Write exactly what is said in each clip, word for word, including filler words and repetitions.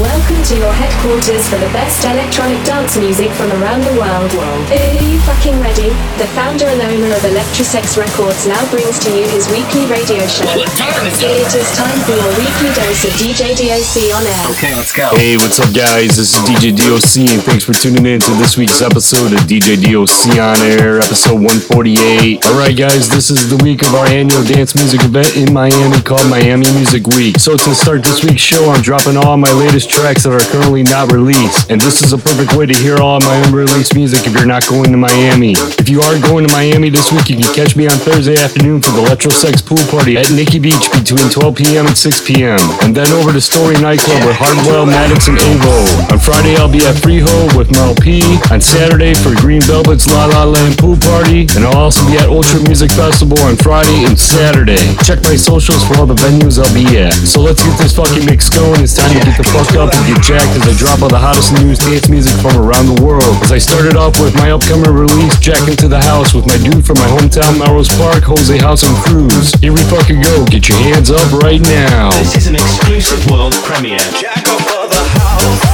Welcome to your headquarters for the best electronic dance music from around the world. World. Are you fucking ready? The founder and owner of Electrosex Records now brings to you his weekly radio show. Well, what time is it? It is time for your weekly dose of D J D O C on air. Okay, let's go. Hey, what's up, guys? This is D J D O C, and thanks for tuning in to this week's episode of D J D O C on air, episode one forty-eight. All right, guys, this is the week of our annual dance music event in Miami called Miami Music Week. So to start this week's show, I'm dropping all my latest tracks that are currently not released, and this is a perfect way to hear all of my unreleased music if you're not going to Miami. If you are going to Miami this week, you can catch me on Thursday afternoon for the ElectroseX Pool Party at Nikki Beach between twelve p.m. and six p.m. and then over to Story Nightclub with Hardwell, Maddox, and Avo. On Friday, I'll be at Freehold with Mel P. On Saturday for Green Velvet's La La Land Pool Party, and I'll also be at Ultra Music Festival on Friday and Saturday. Check my socials for all the venues I'll be at. So let's get this fucking mix going. It's time to get the fuck up and get jacked as I drop all the hottest news dance music from around the world. As I started off with my upcoming release, Jack Into the House, with my dude from my hometown, Marrow's Park, Jose House and Cruz. Here we fucking go. Get your hands up right now. This is an exclusive world premiere. Jack off of the house.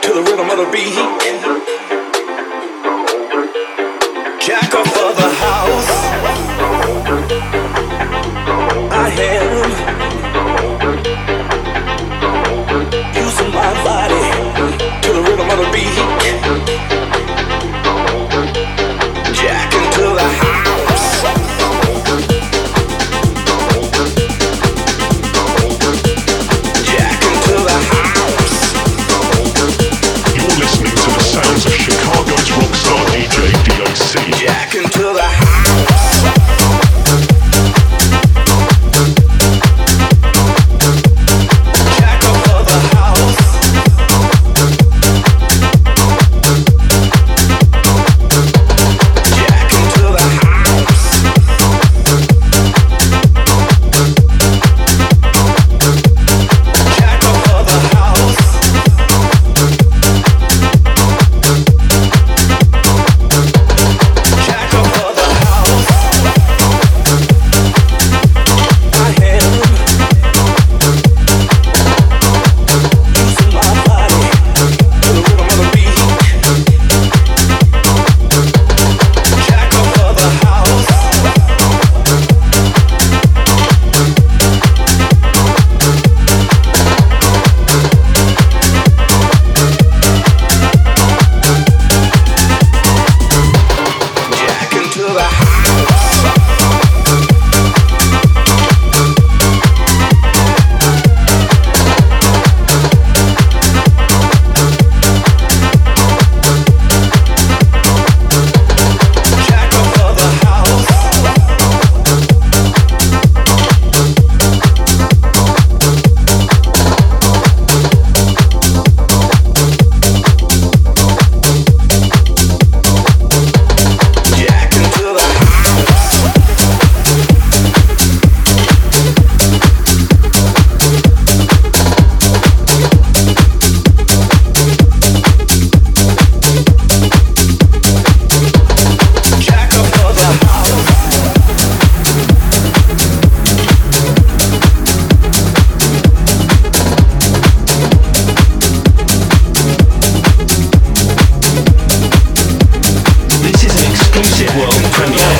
To the world premiere.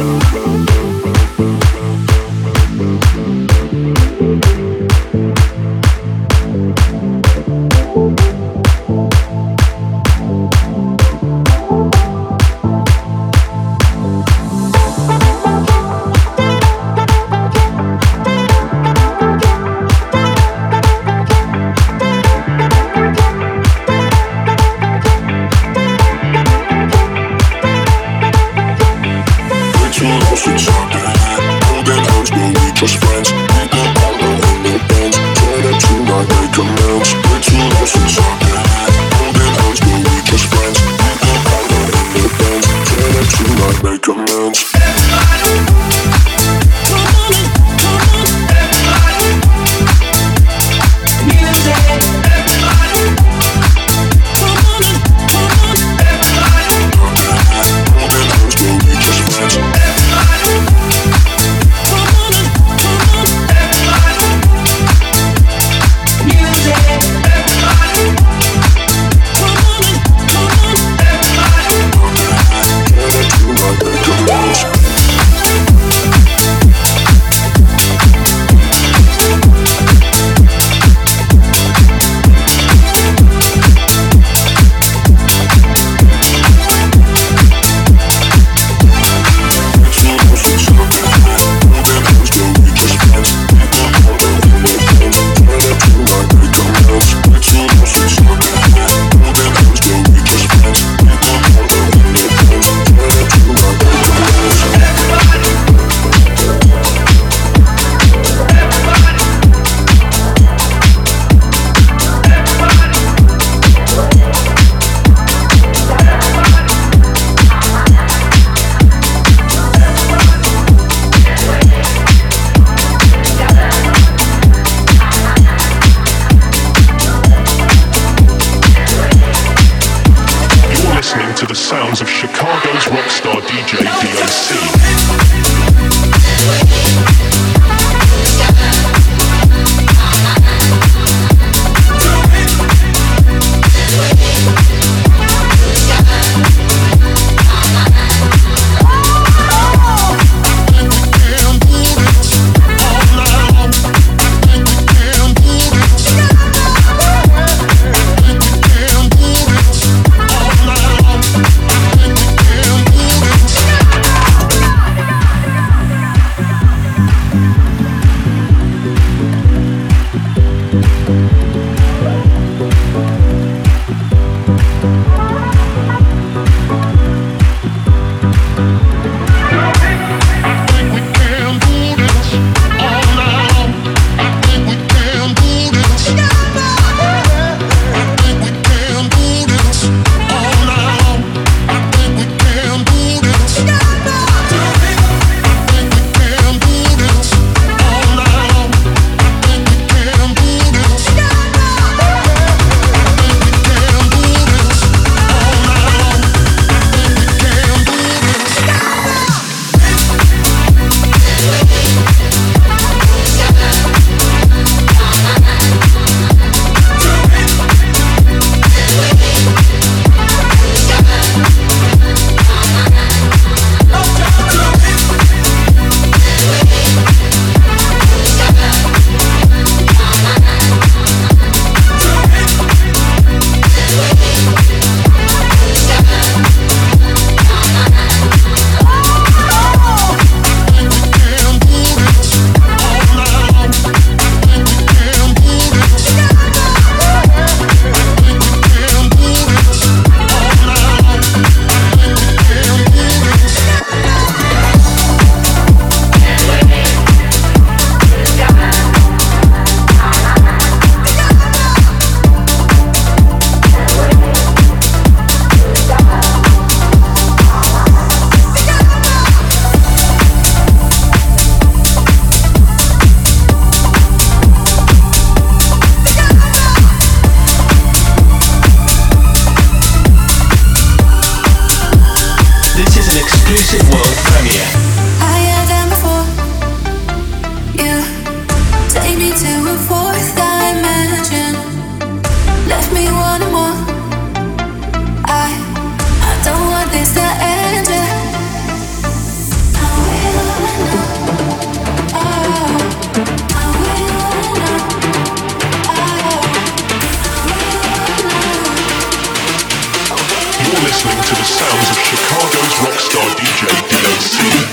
I D J D O C.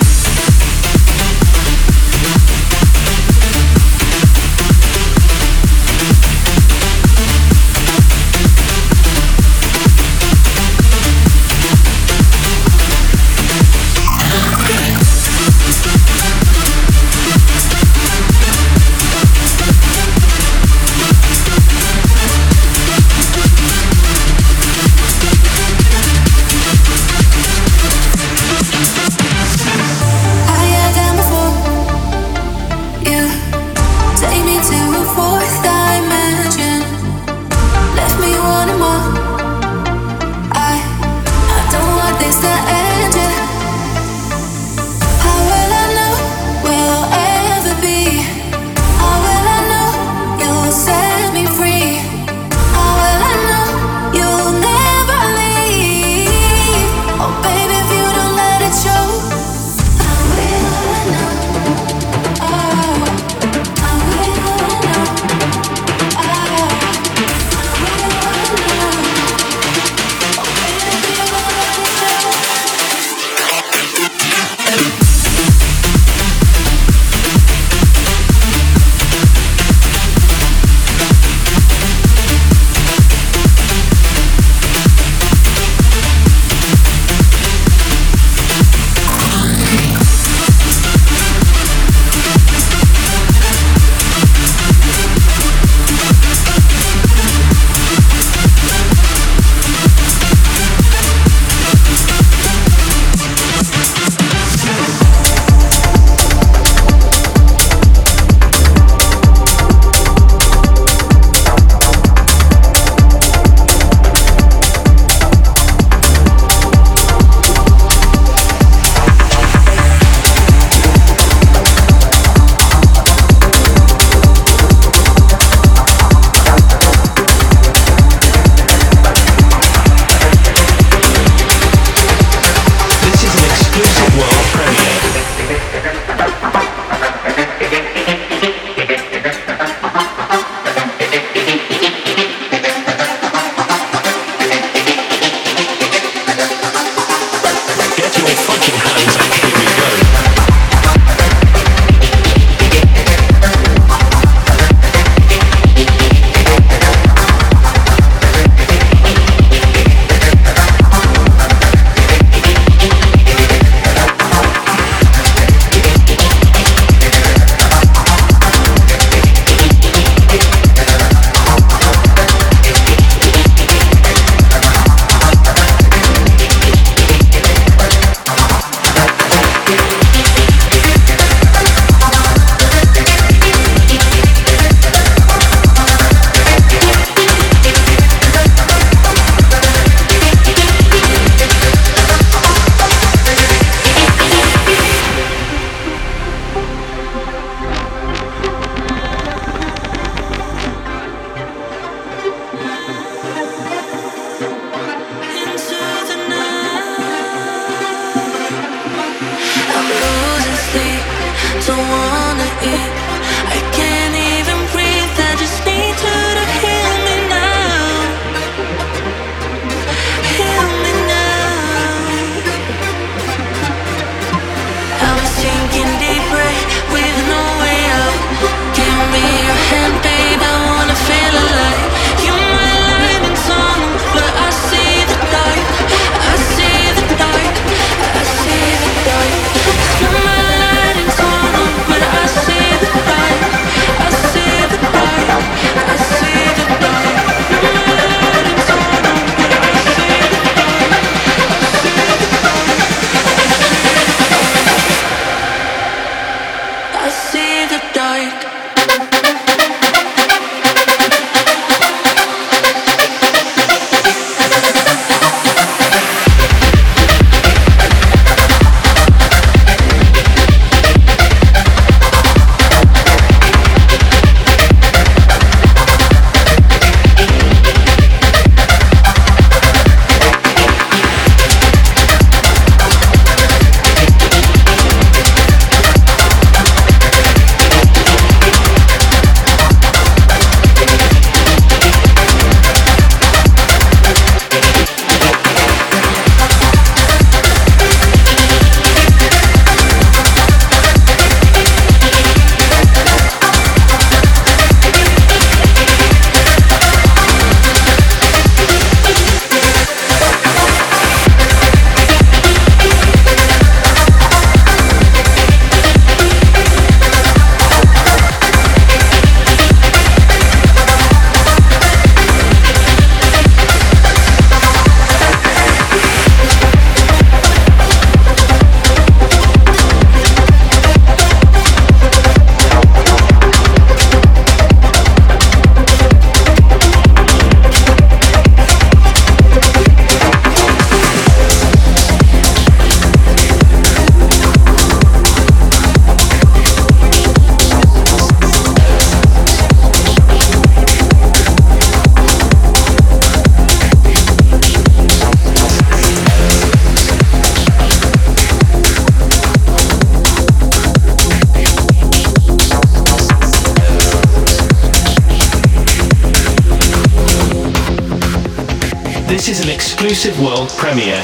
This is an exclusive world premiere.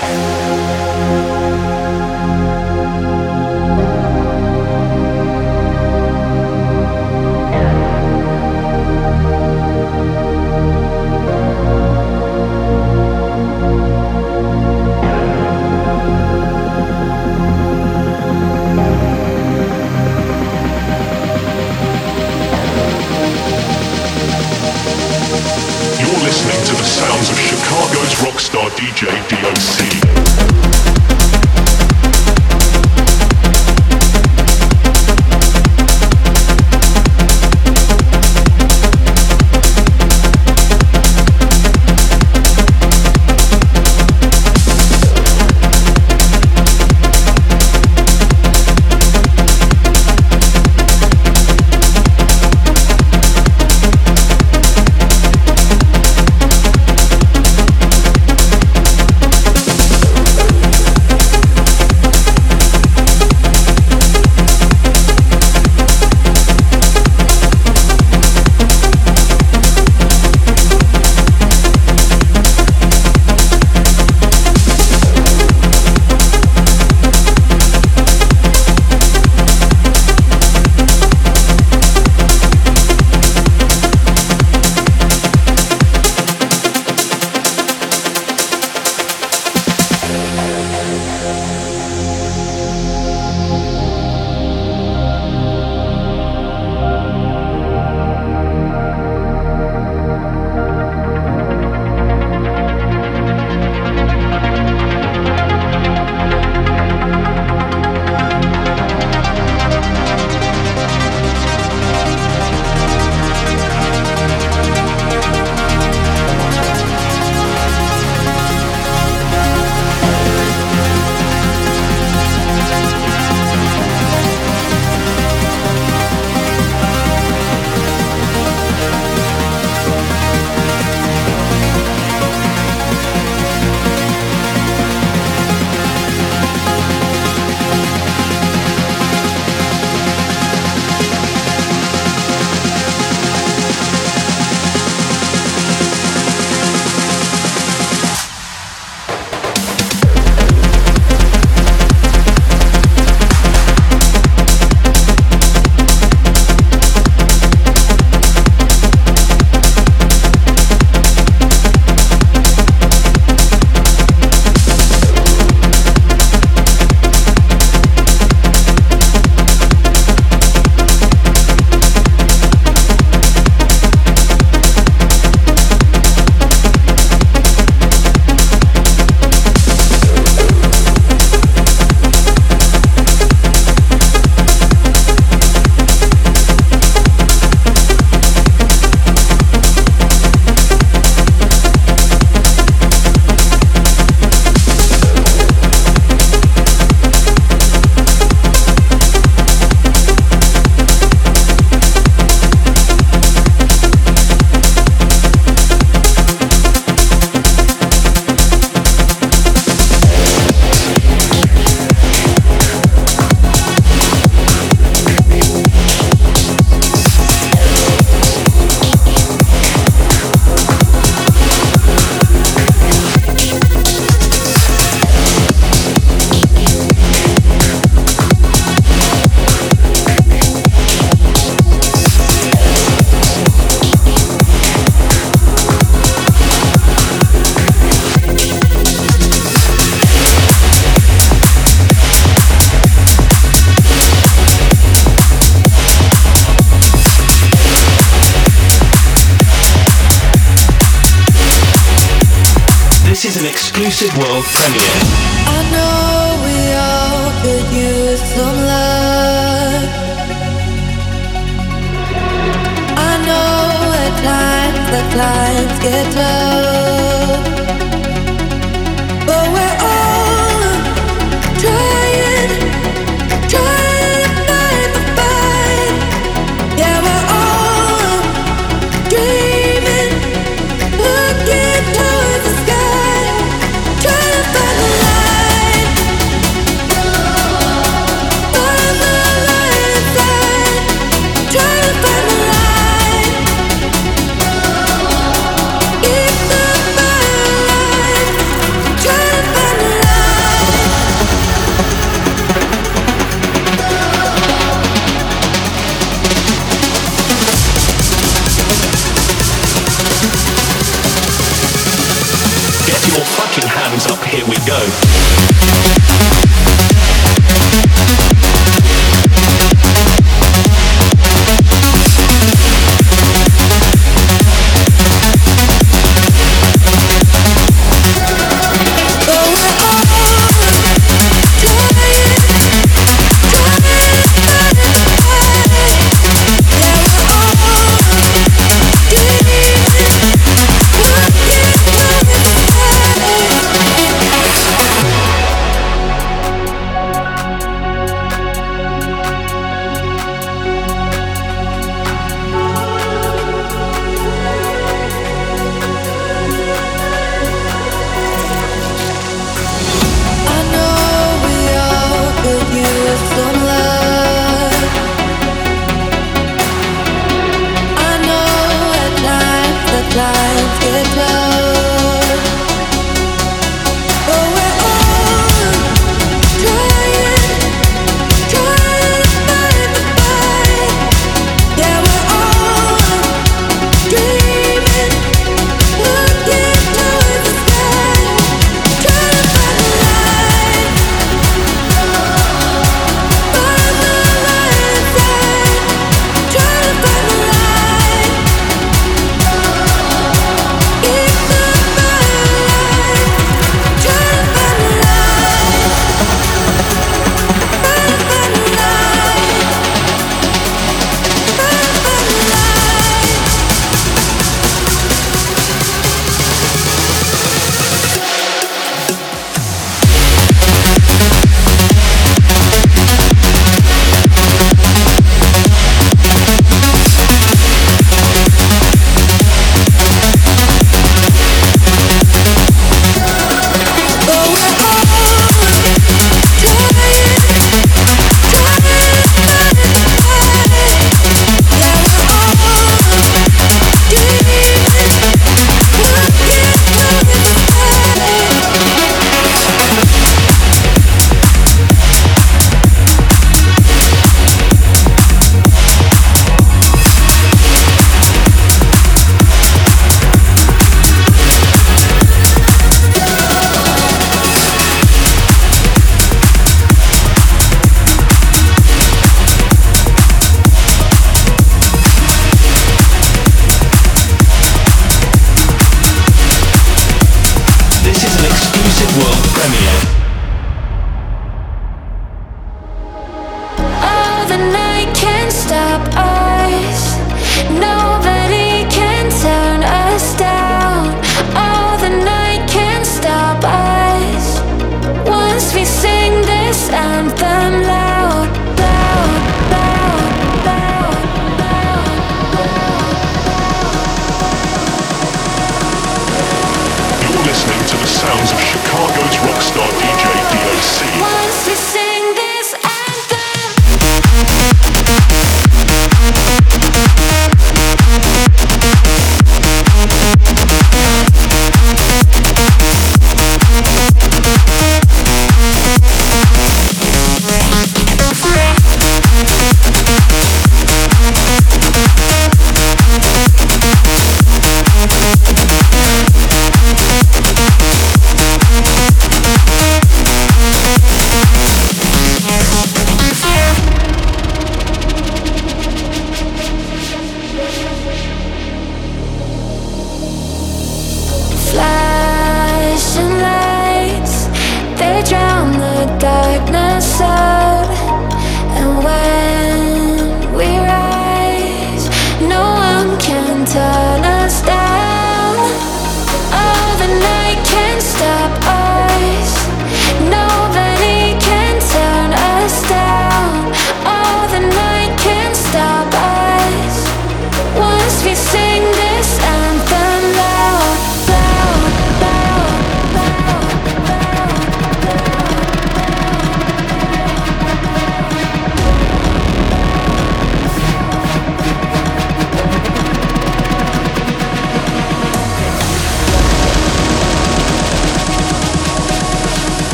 World premiere. I know we all could use some love. I know at times the clients get love, but we're all trying, trying to find the fight. Yeah, we're all dreaming, looking towards the sky. Find the light. here we go.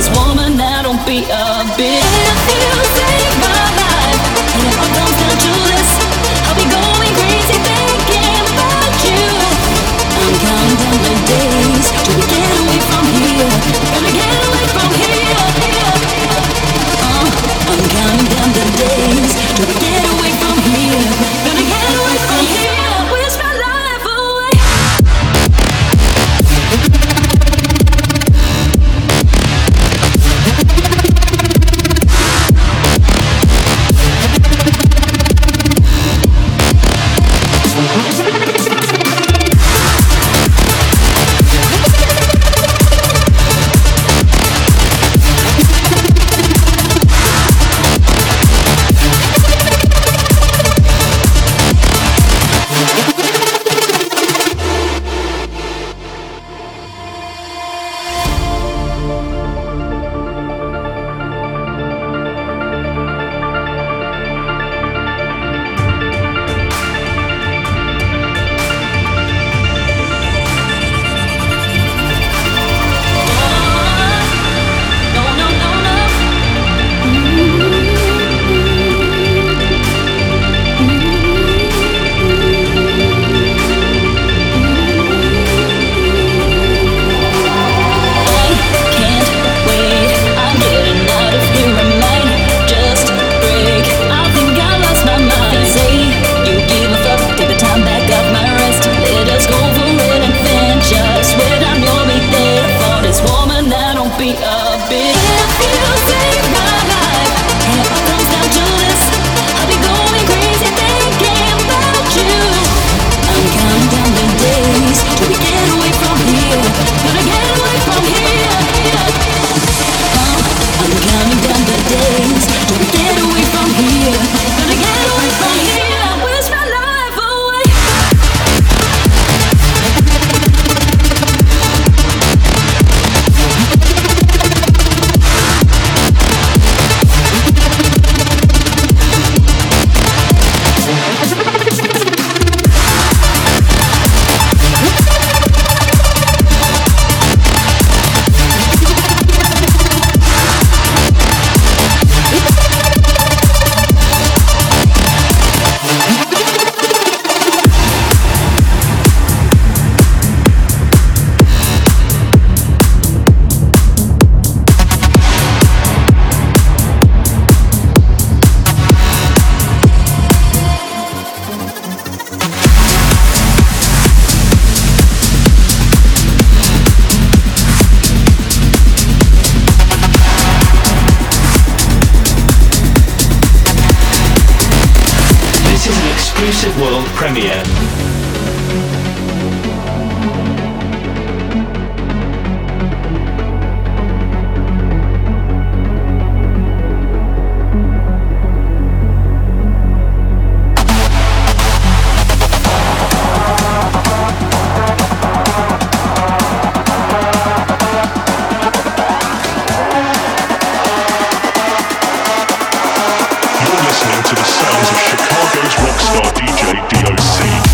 this woman, I don't be a bitch. If you save my life, and if I don't tell you this, I'll be going crazy thinking about you. I'm counting the days till we get away from here. Gotta get away from here, here, here. Uh, I'm counting the days till we get away from here. Gonna get away from here. Listening to the sounds of Chicago's rockstar D J D O C.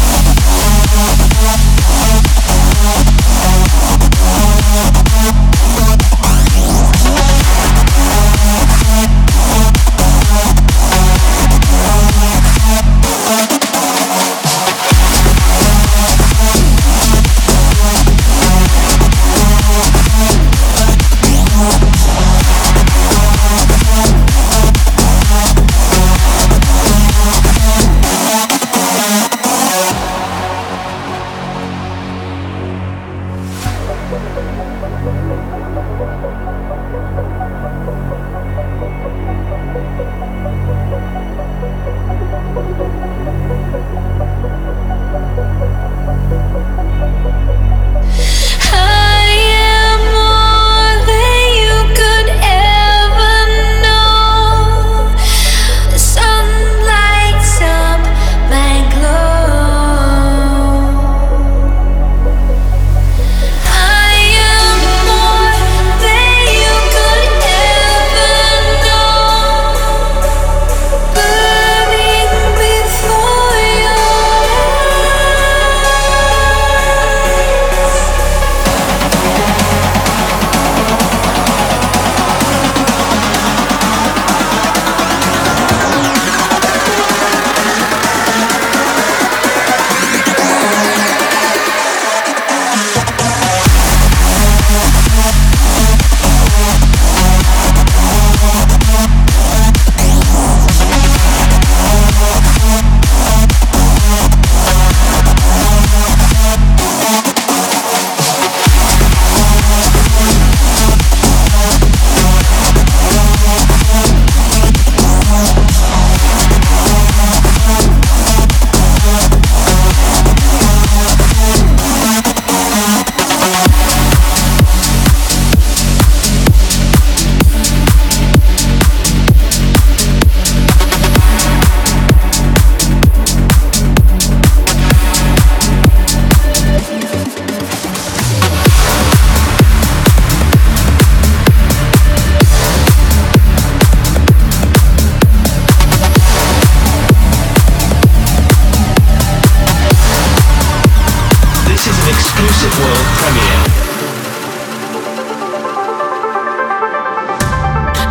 Music World Premiere.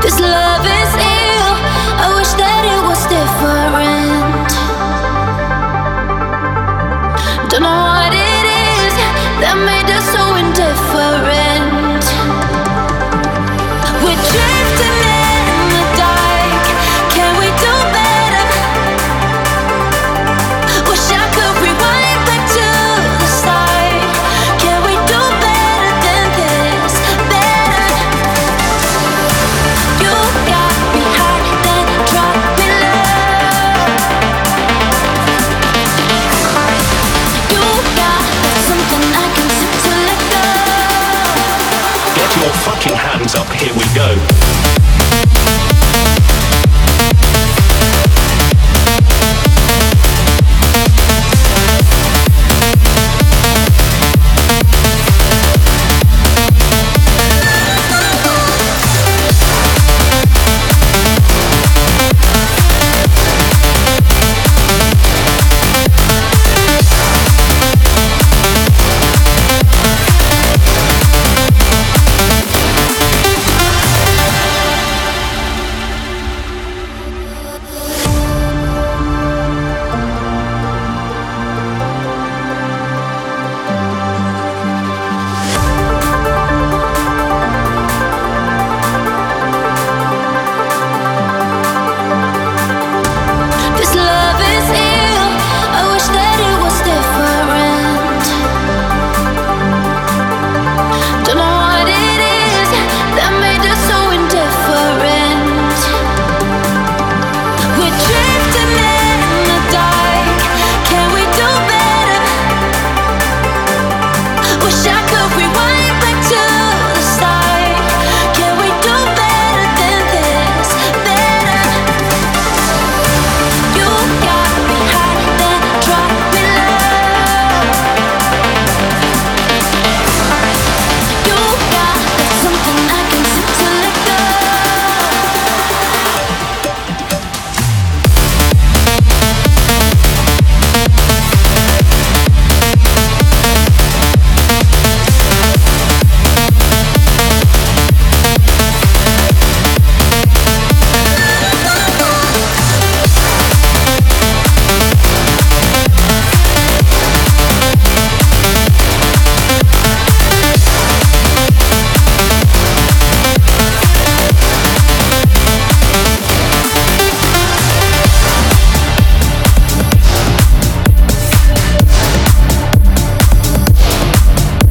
This love is ill, I wish that it was different. Don't know what it is that made us so indifferent. We're drifting in the dark, can we do better? Wish I could rewind back to the start. Can we do better than this? Better. You got me high, then drop me low. You got something I can sit to let go. Get your fucking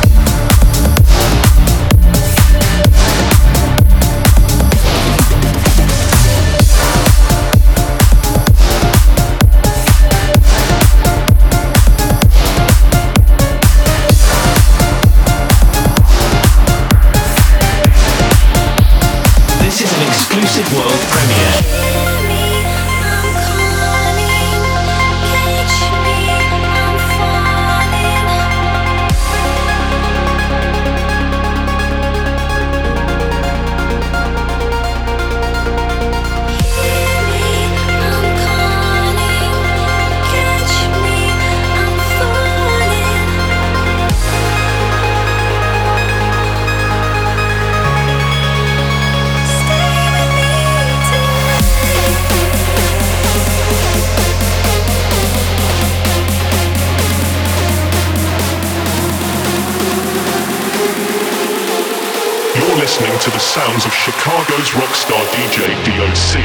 hands up, here we go. To the sounds of Chicago's rock star D J D O C.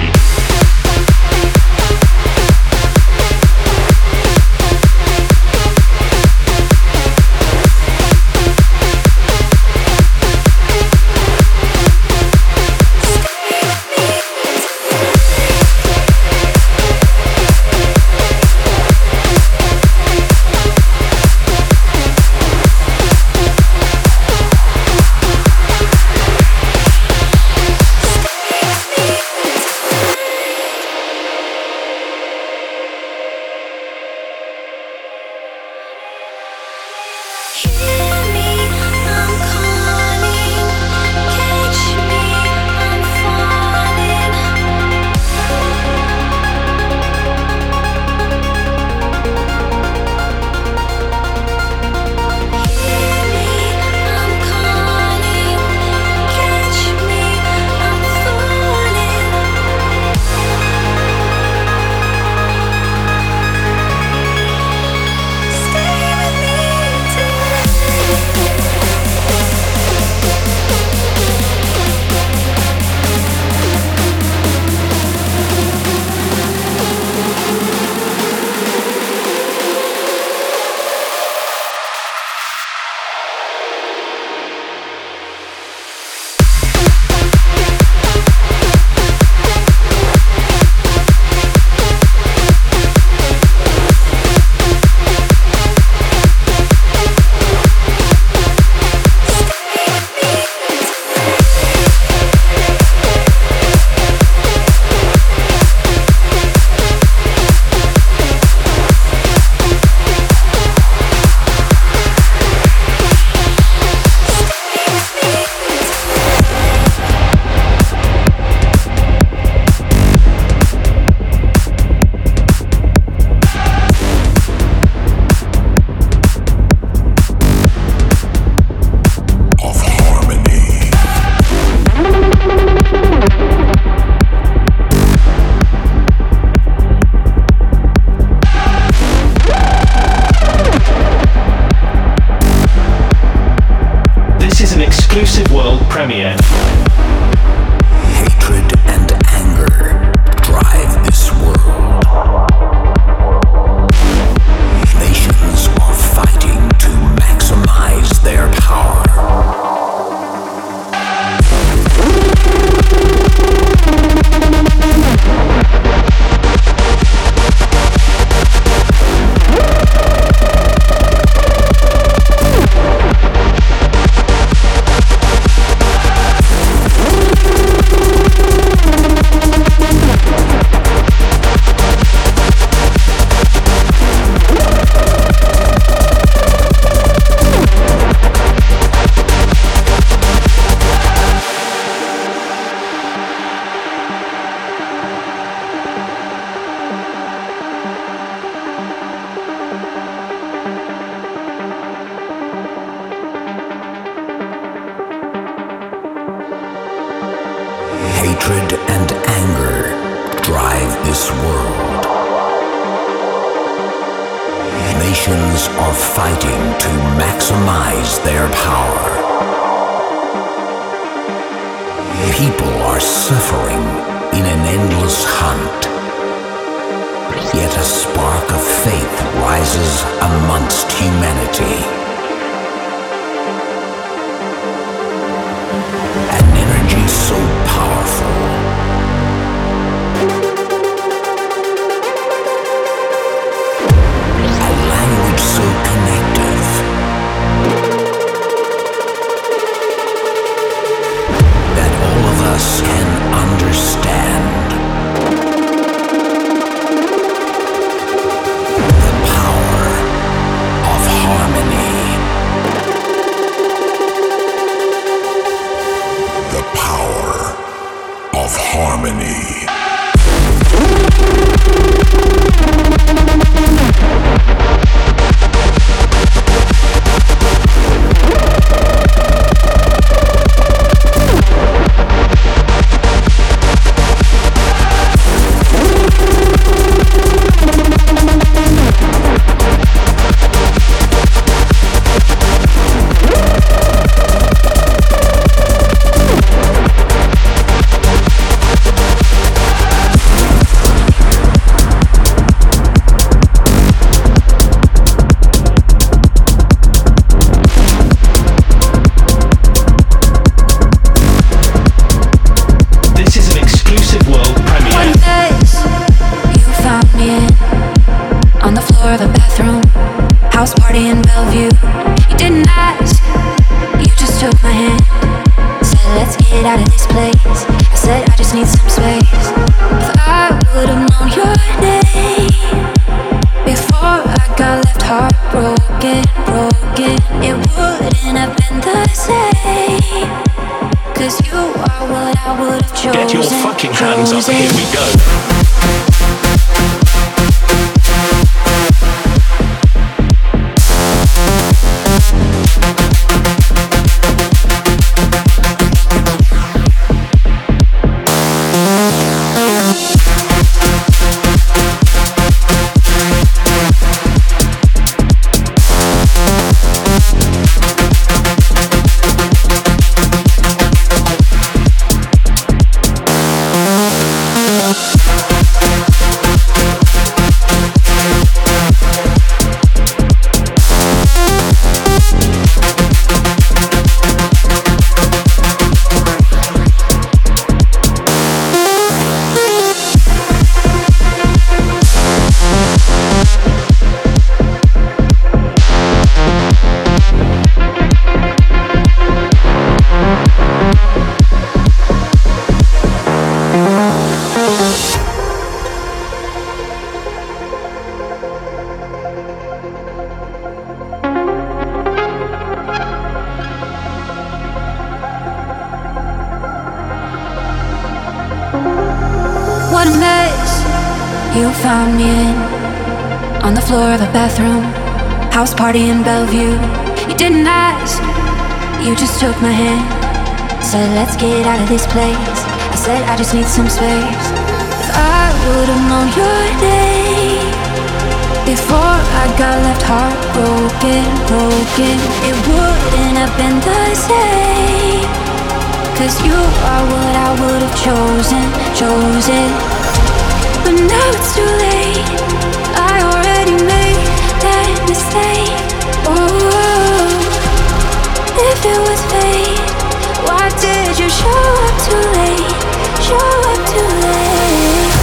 exclusive world premiere. Hatred and anger drive this world. Nations are fighting to maximize their power. Party in Bellevue. You didn't ask, you just took my hand. Said let's get out of this place. I said I just need some space. If I would've known your name before I got left heartbroken, broken. It wouldn't have been the same, 'cause you are what I would've chosen, chosen. But now it's too late, I already made that mistake. Oh, if it was fate, why did you show up too late, show up too late?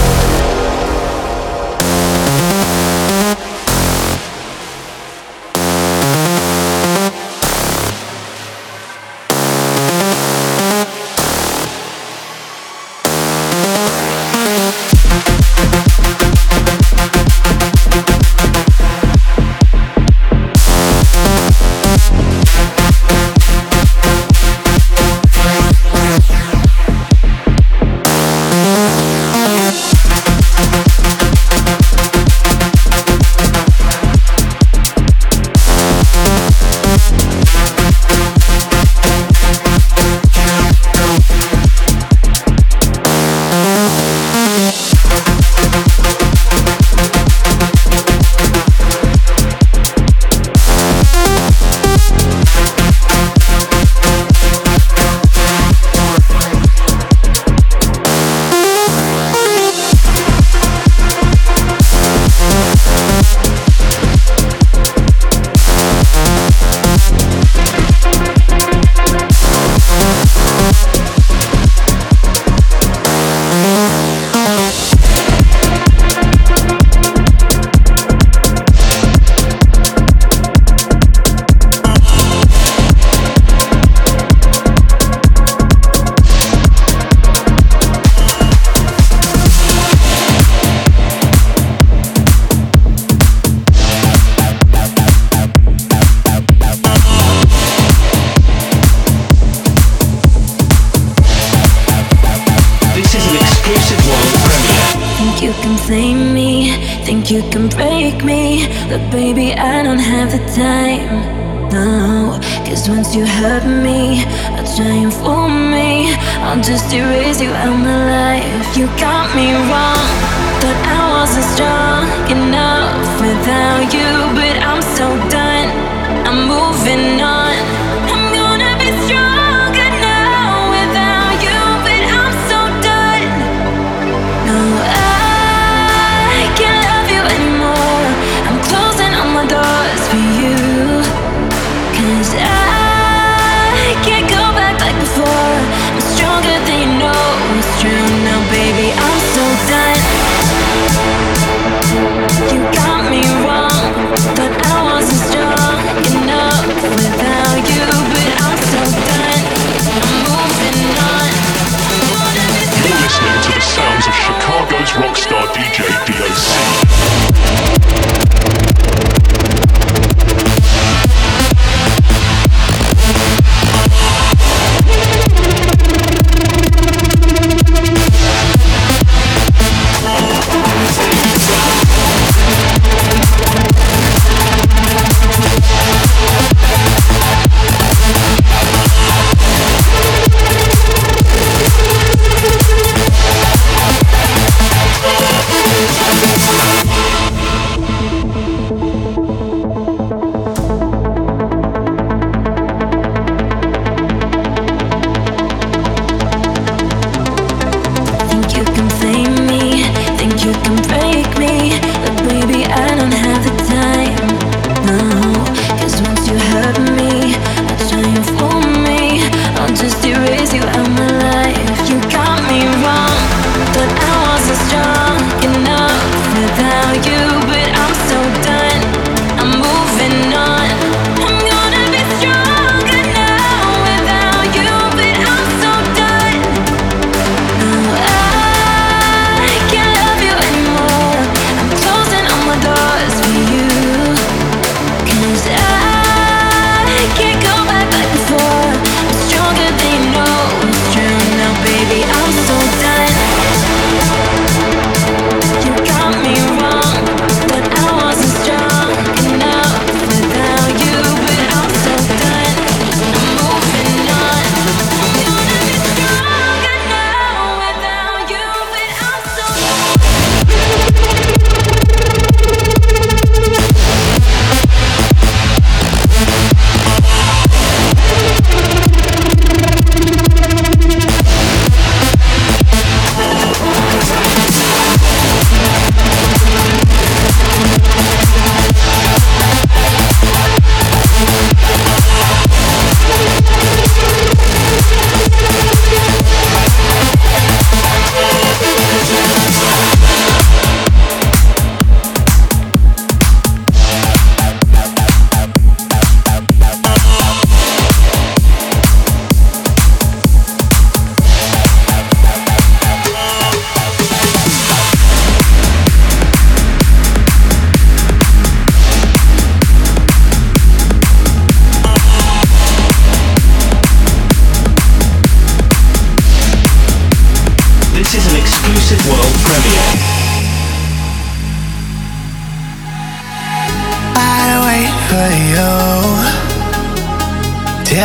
You got me wrong, but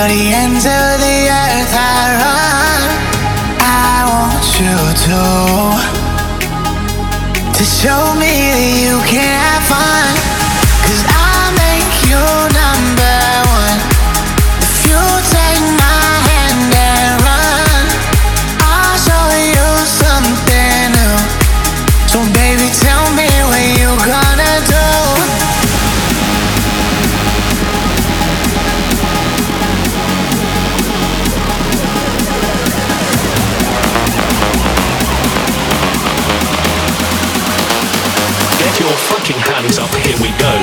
till the ends of the earth I run. I want you to To show me that you can have fun, 'cause I'll make you number one if you take my hand and run. I'll show you something new. So baby, tell me what you gonna do. Your fucking hands up, here we go.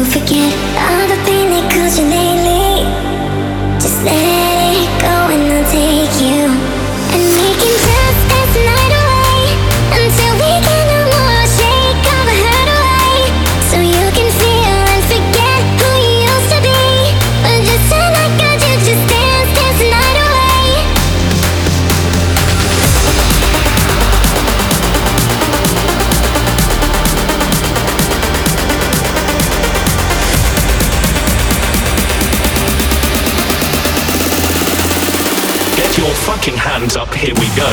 won't forget all the pain that caused you lately. Just let it go and I'll take you. And we can dance this night away until we can no more shake our hurt away. So you can feel and forget who you used to be. But just tonight, girl, you just dance this night away. Get your fucking hands up, here we go.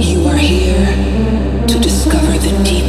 You are here to discover the deep.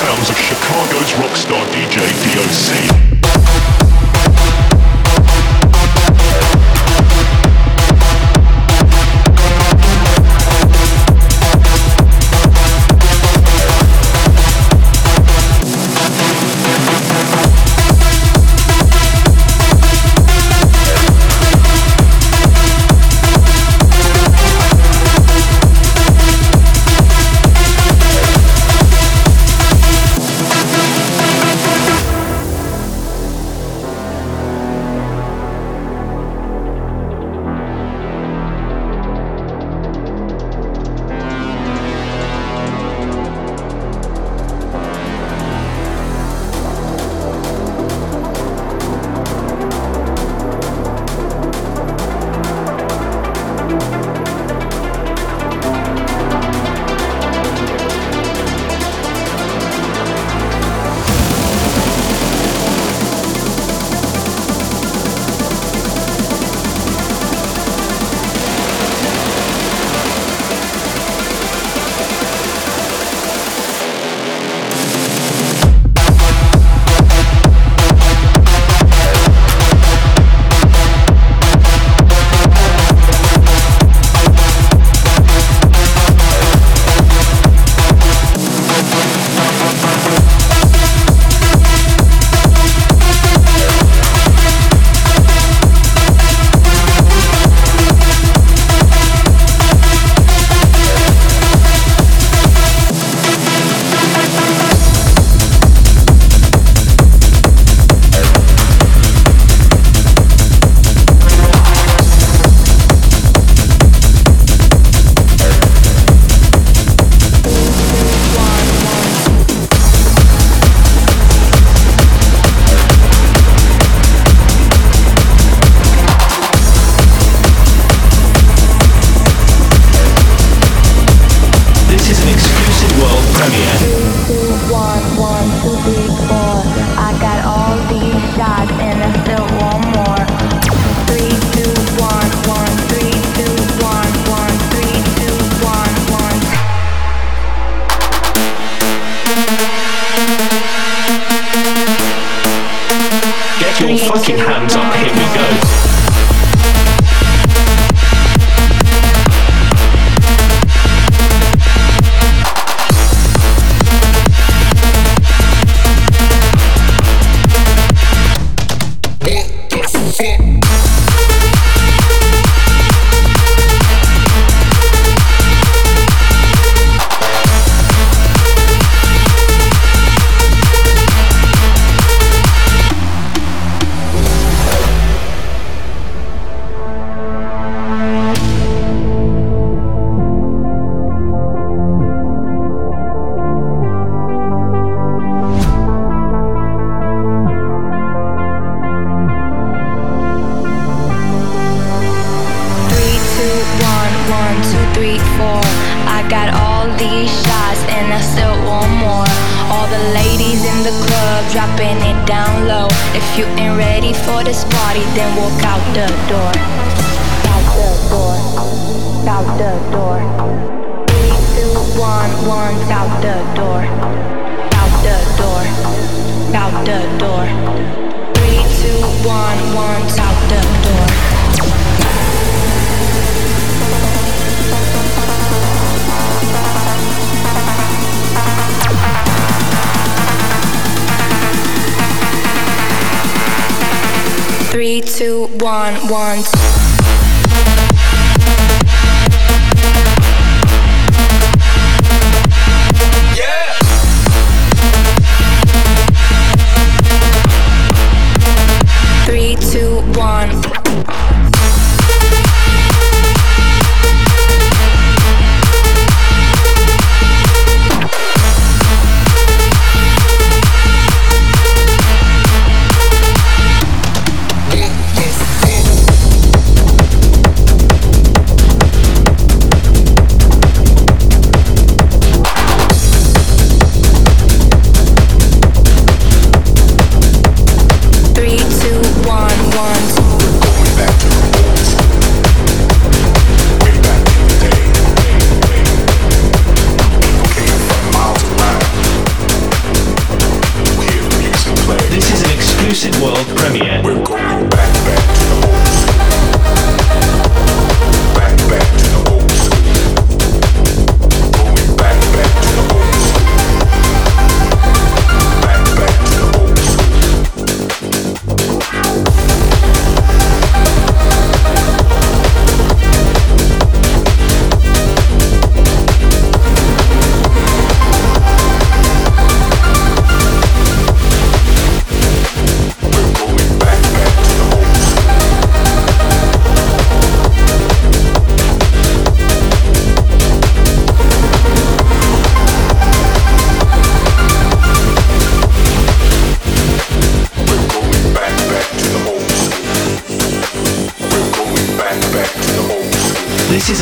sounds of Chicago's rockstar D J D O C.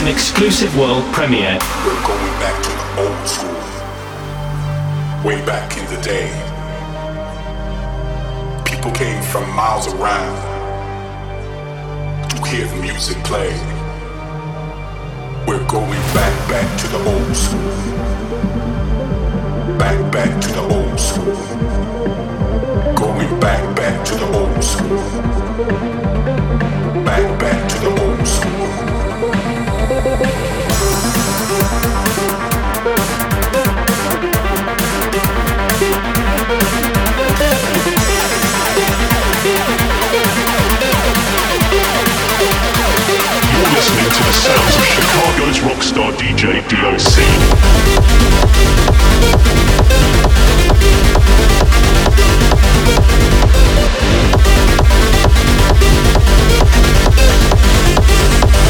Exclusive world premiere. We're going back to the old school, way back in the day. People came from miles around to hear the music play. We're going back, back to the old school, back, back to the old school, going back, back to the old school, back, back to the old school. Listening to the sounds of Chicago's rockstar D J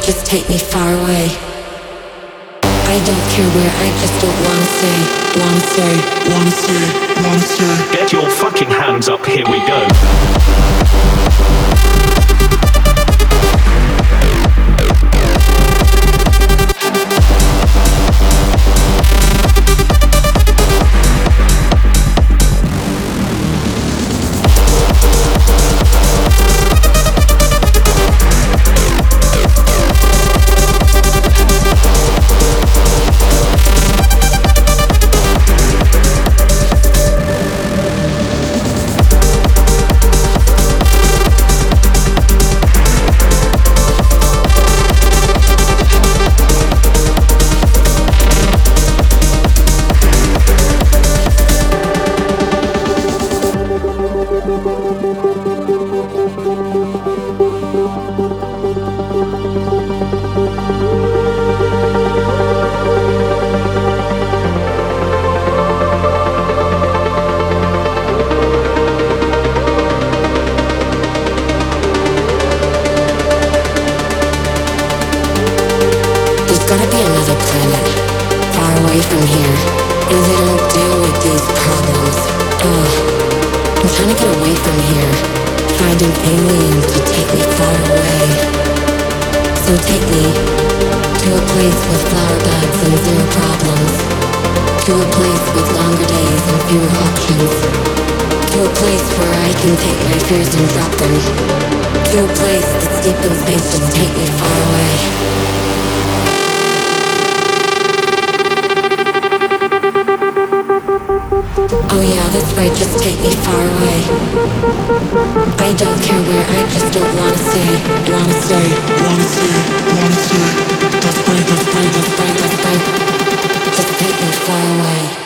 Just take me far away. I don't care where, I just don't wanna stay, wanna stay, wanna stay, wanna stay. Get your fucking hands up, here we go. off. I'm trying to get away from here, finding alien to take me far away. So take me to a place with flower beds and zero problems, to a place with longer days and fewer options, to a place where I can take my fears and drop them, to a place that's deep in space. Just take me far away. Oh yeah, that's right, just take me far away. I don't care where, I just don't wanna stay. Wanna stay, wanna stay, wanna stay. That's right, that's right, that's right, that's right. Just take me far away.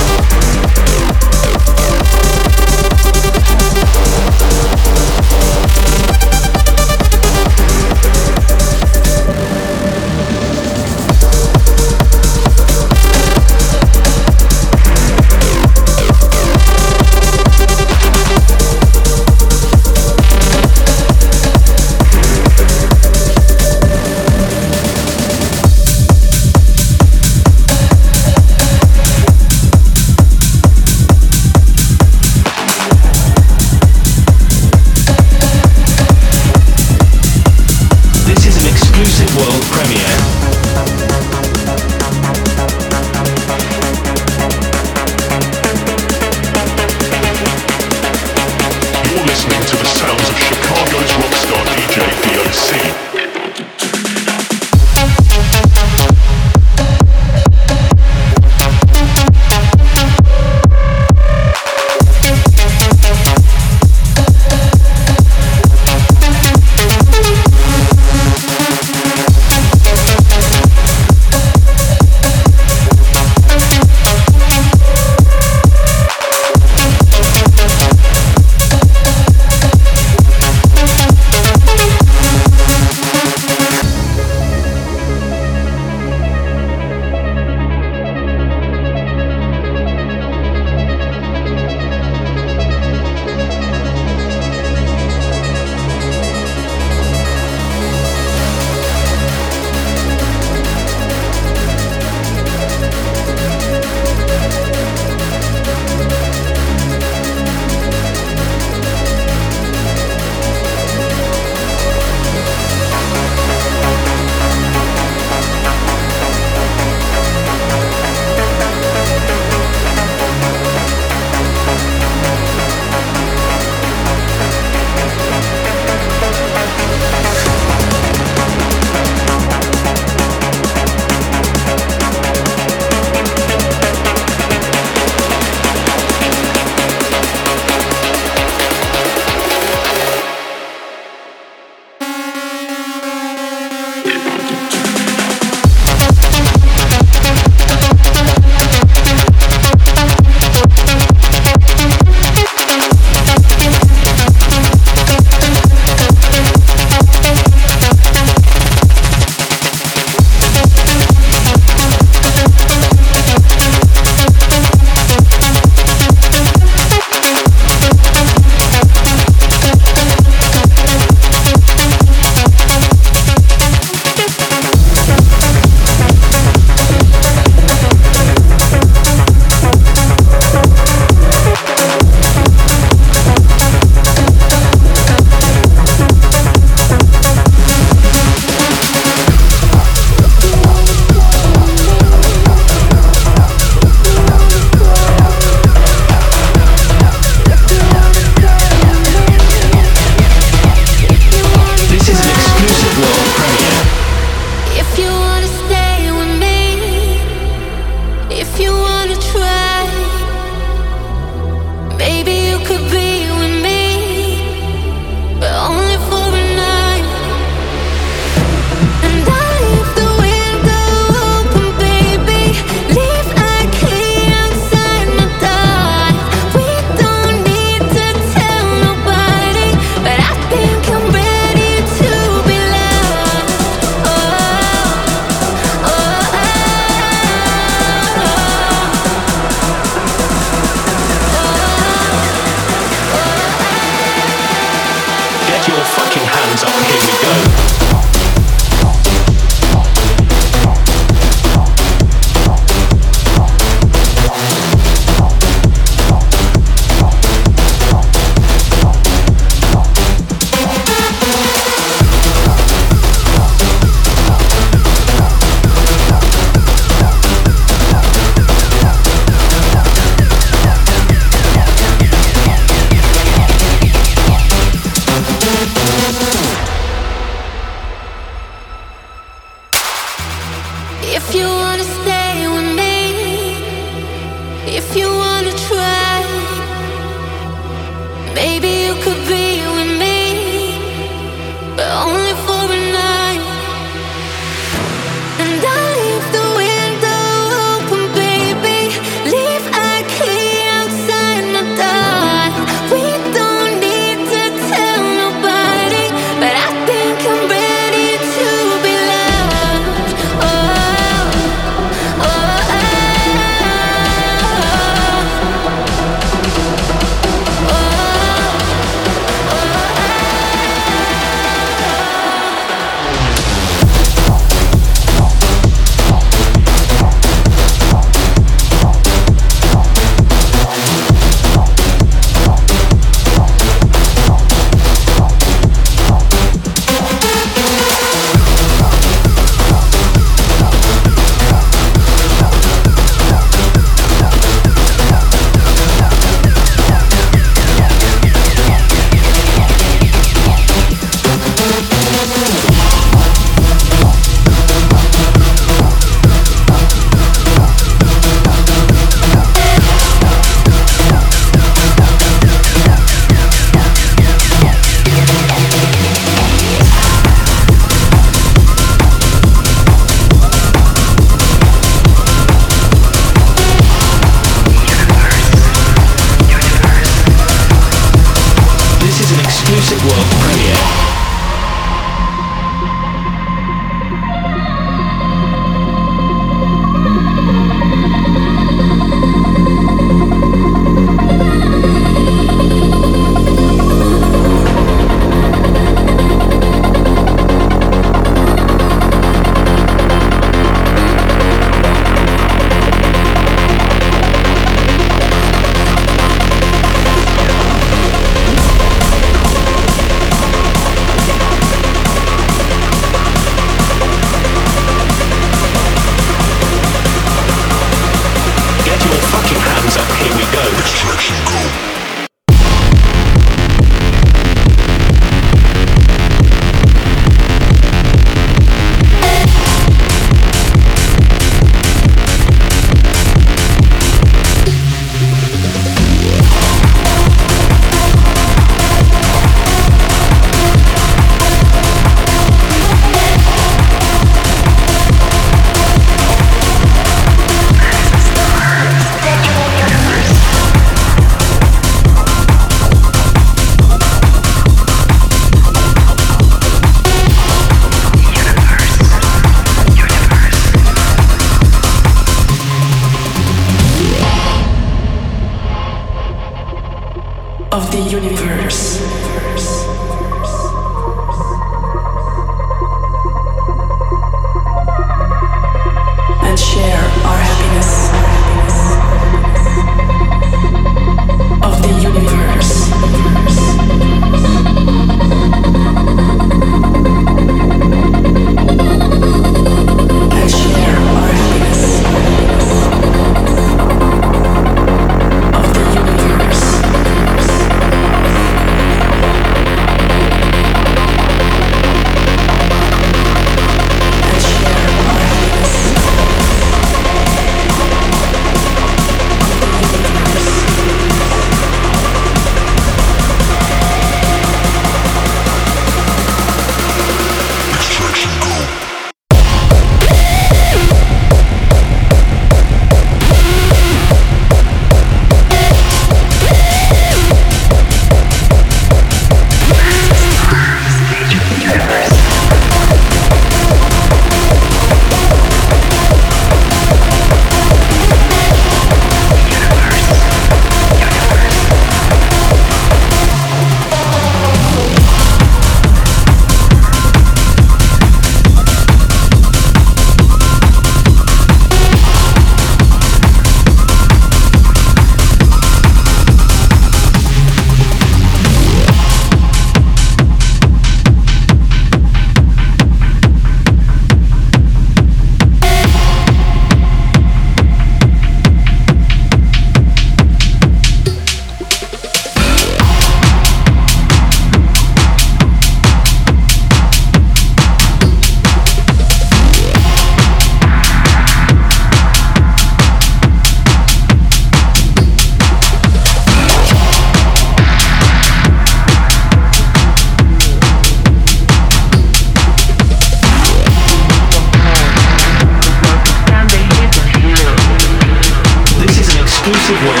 exclusive way.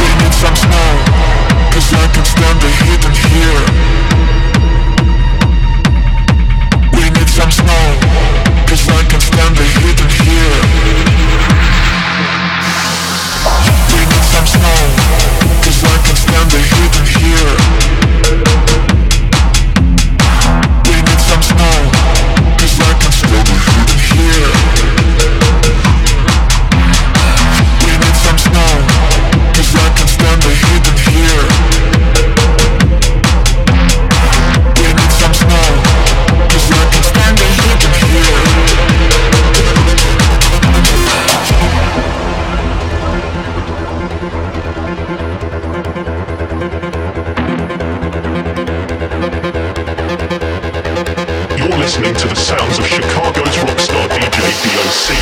We need some snow, cause I can stand the heat in here. We need some snow, cause I can stand the heat in here. We need some snow, cause I can stand the heat in here. We need some snow, cause I can stand the heat in here. We need some snow, cause I can stand the heat in here. We need some snow, cause I can stand the heat in here. You're listening to the sounds of Chicago's rockstar D J D O C.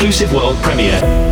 Exclusive world premiere. Oh,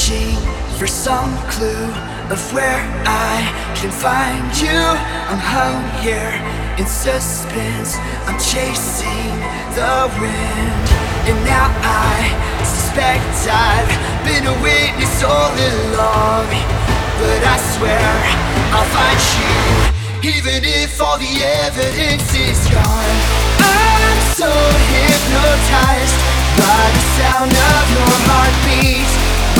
searching for some clue of where I can find you. I'm hung here in suspense, I'm chasing the wind. And now I suspect I've been a witness all along, but I swear I'll find you, even if all the evidence is gone. I'm so hypnotized by the sound of your heartbeat.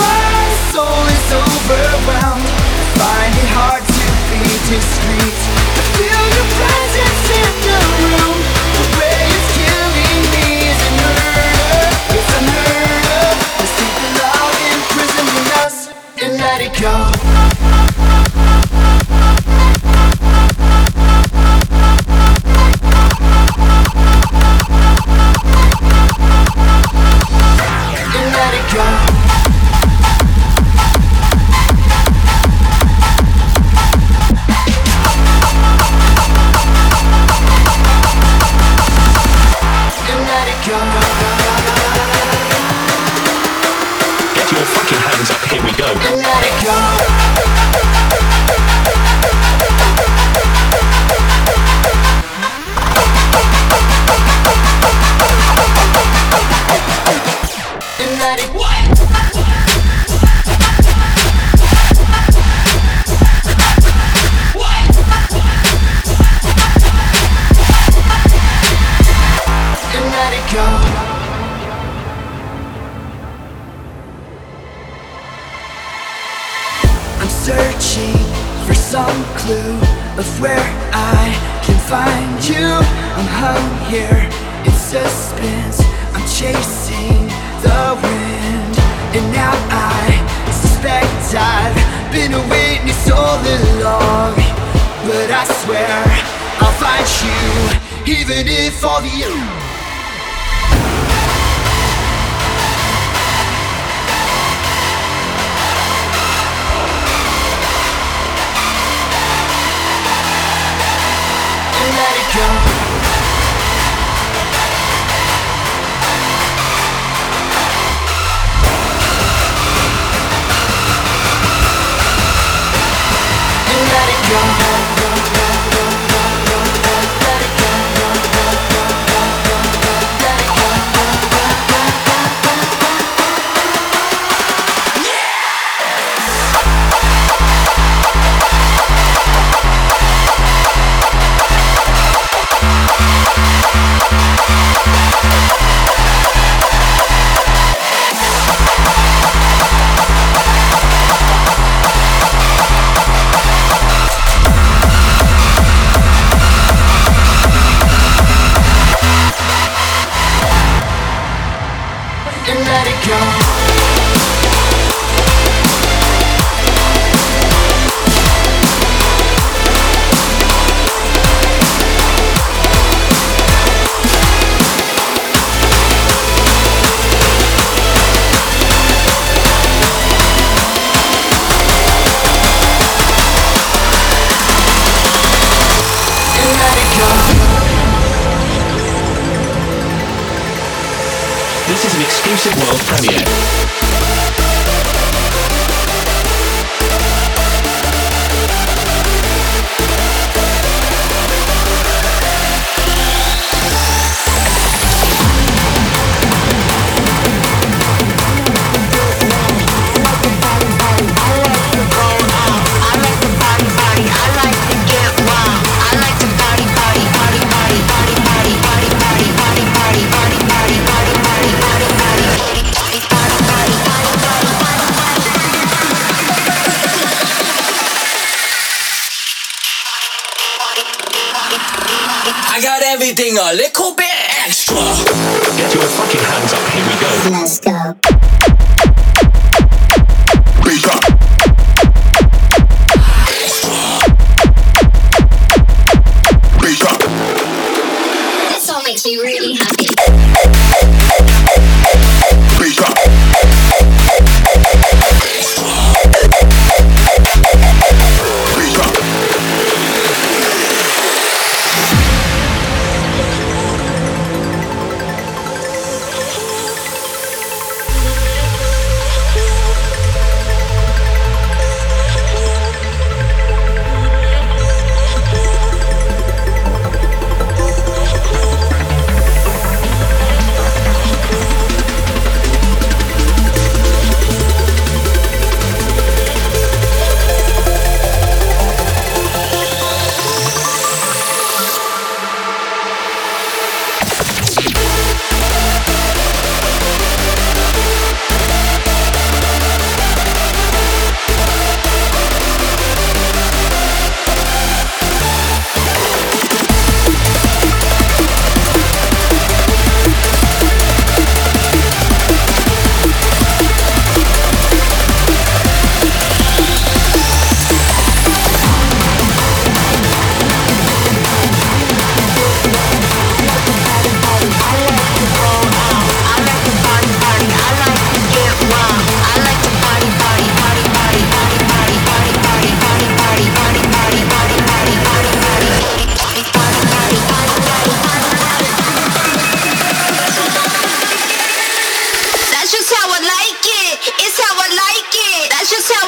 My soul is overwhelmed, I find it hard to be discreet. I feel your presence in the room, the way it's killing me is a murder. It's a murder. Let's keep the love imprisoned in us and let it go.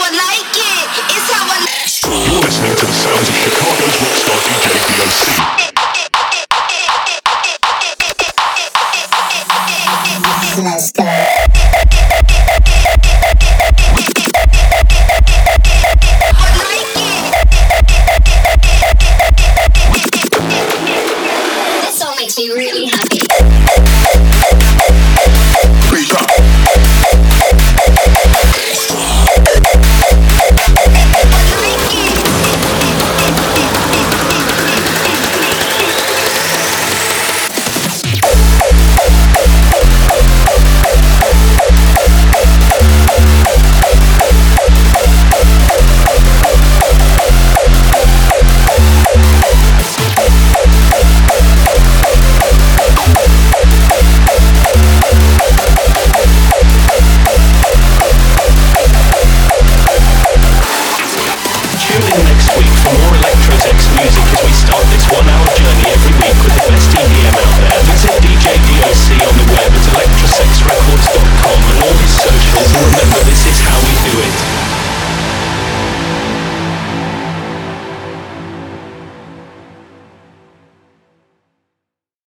would like it.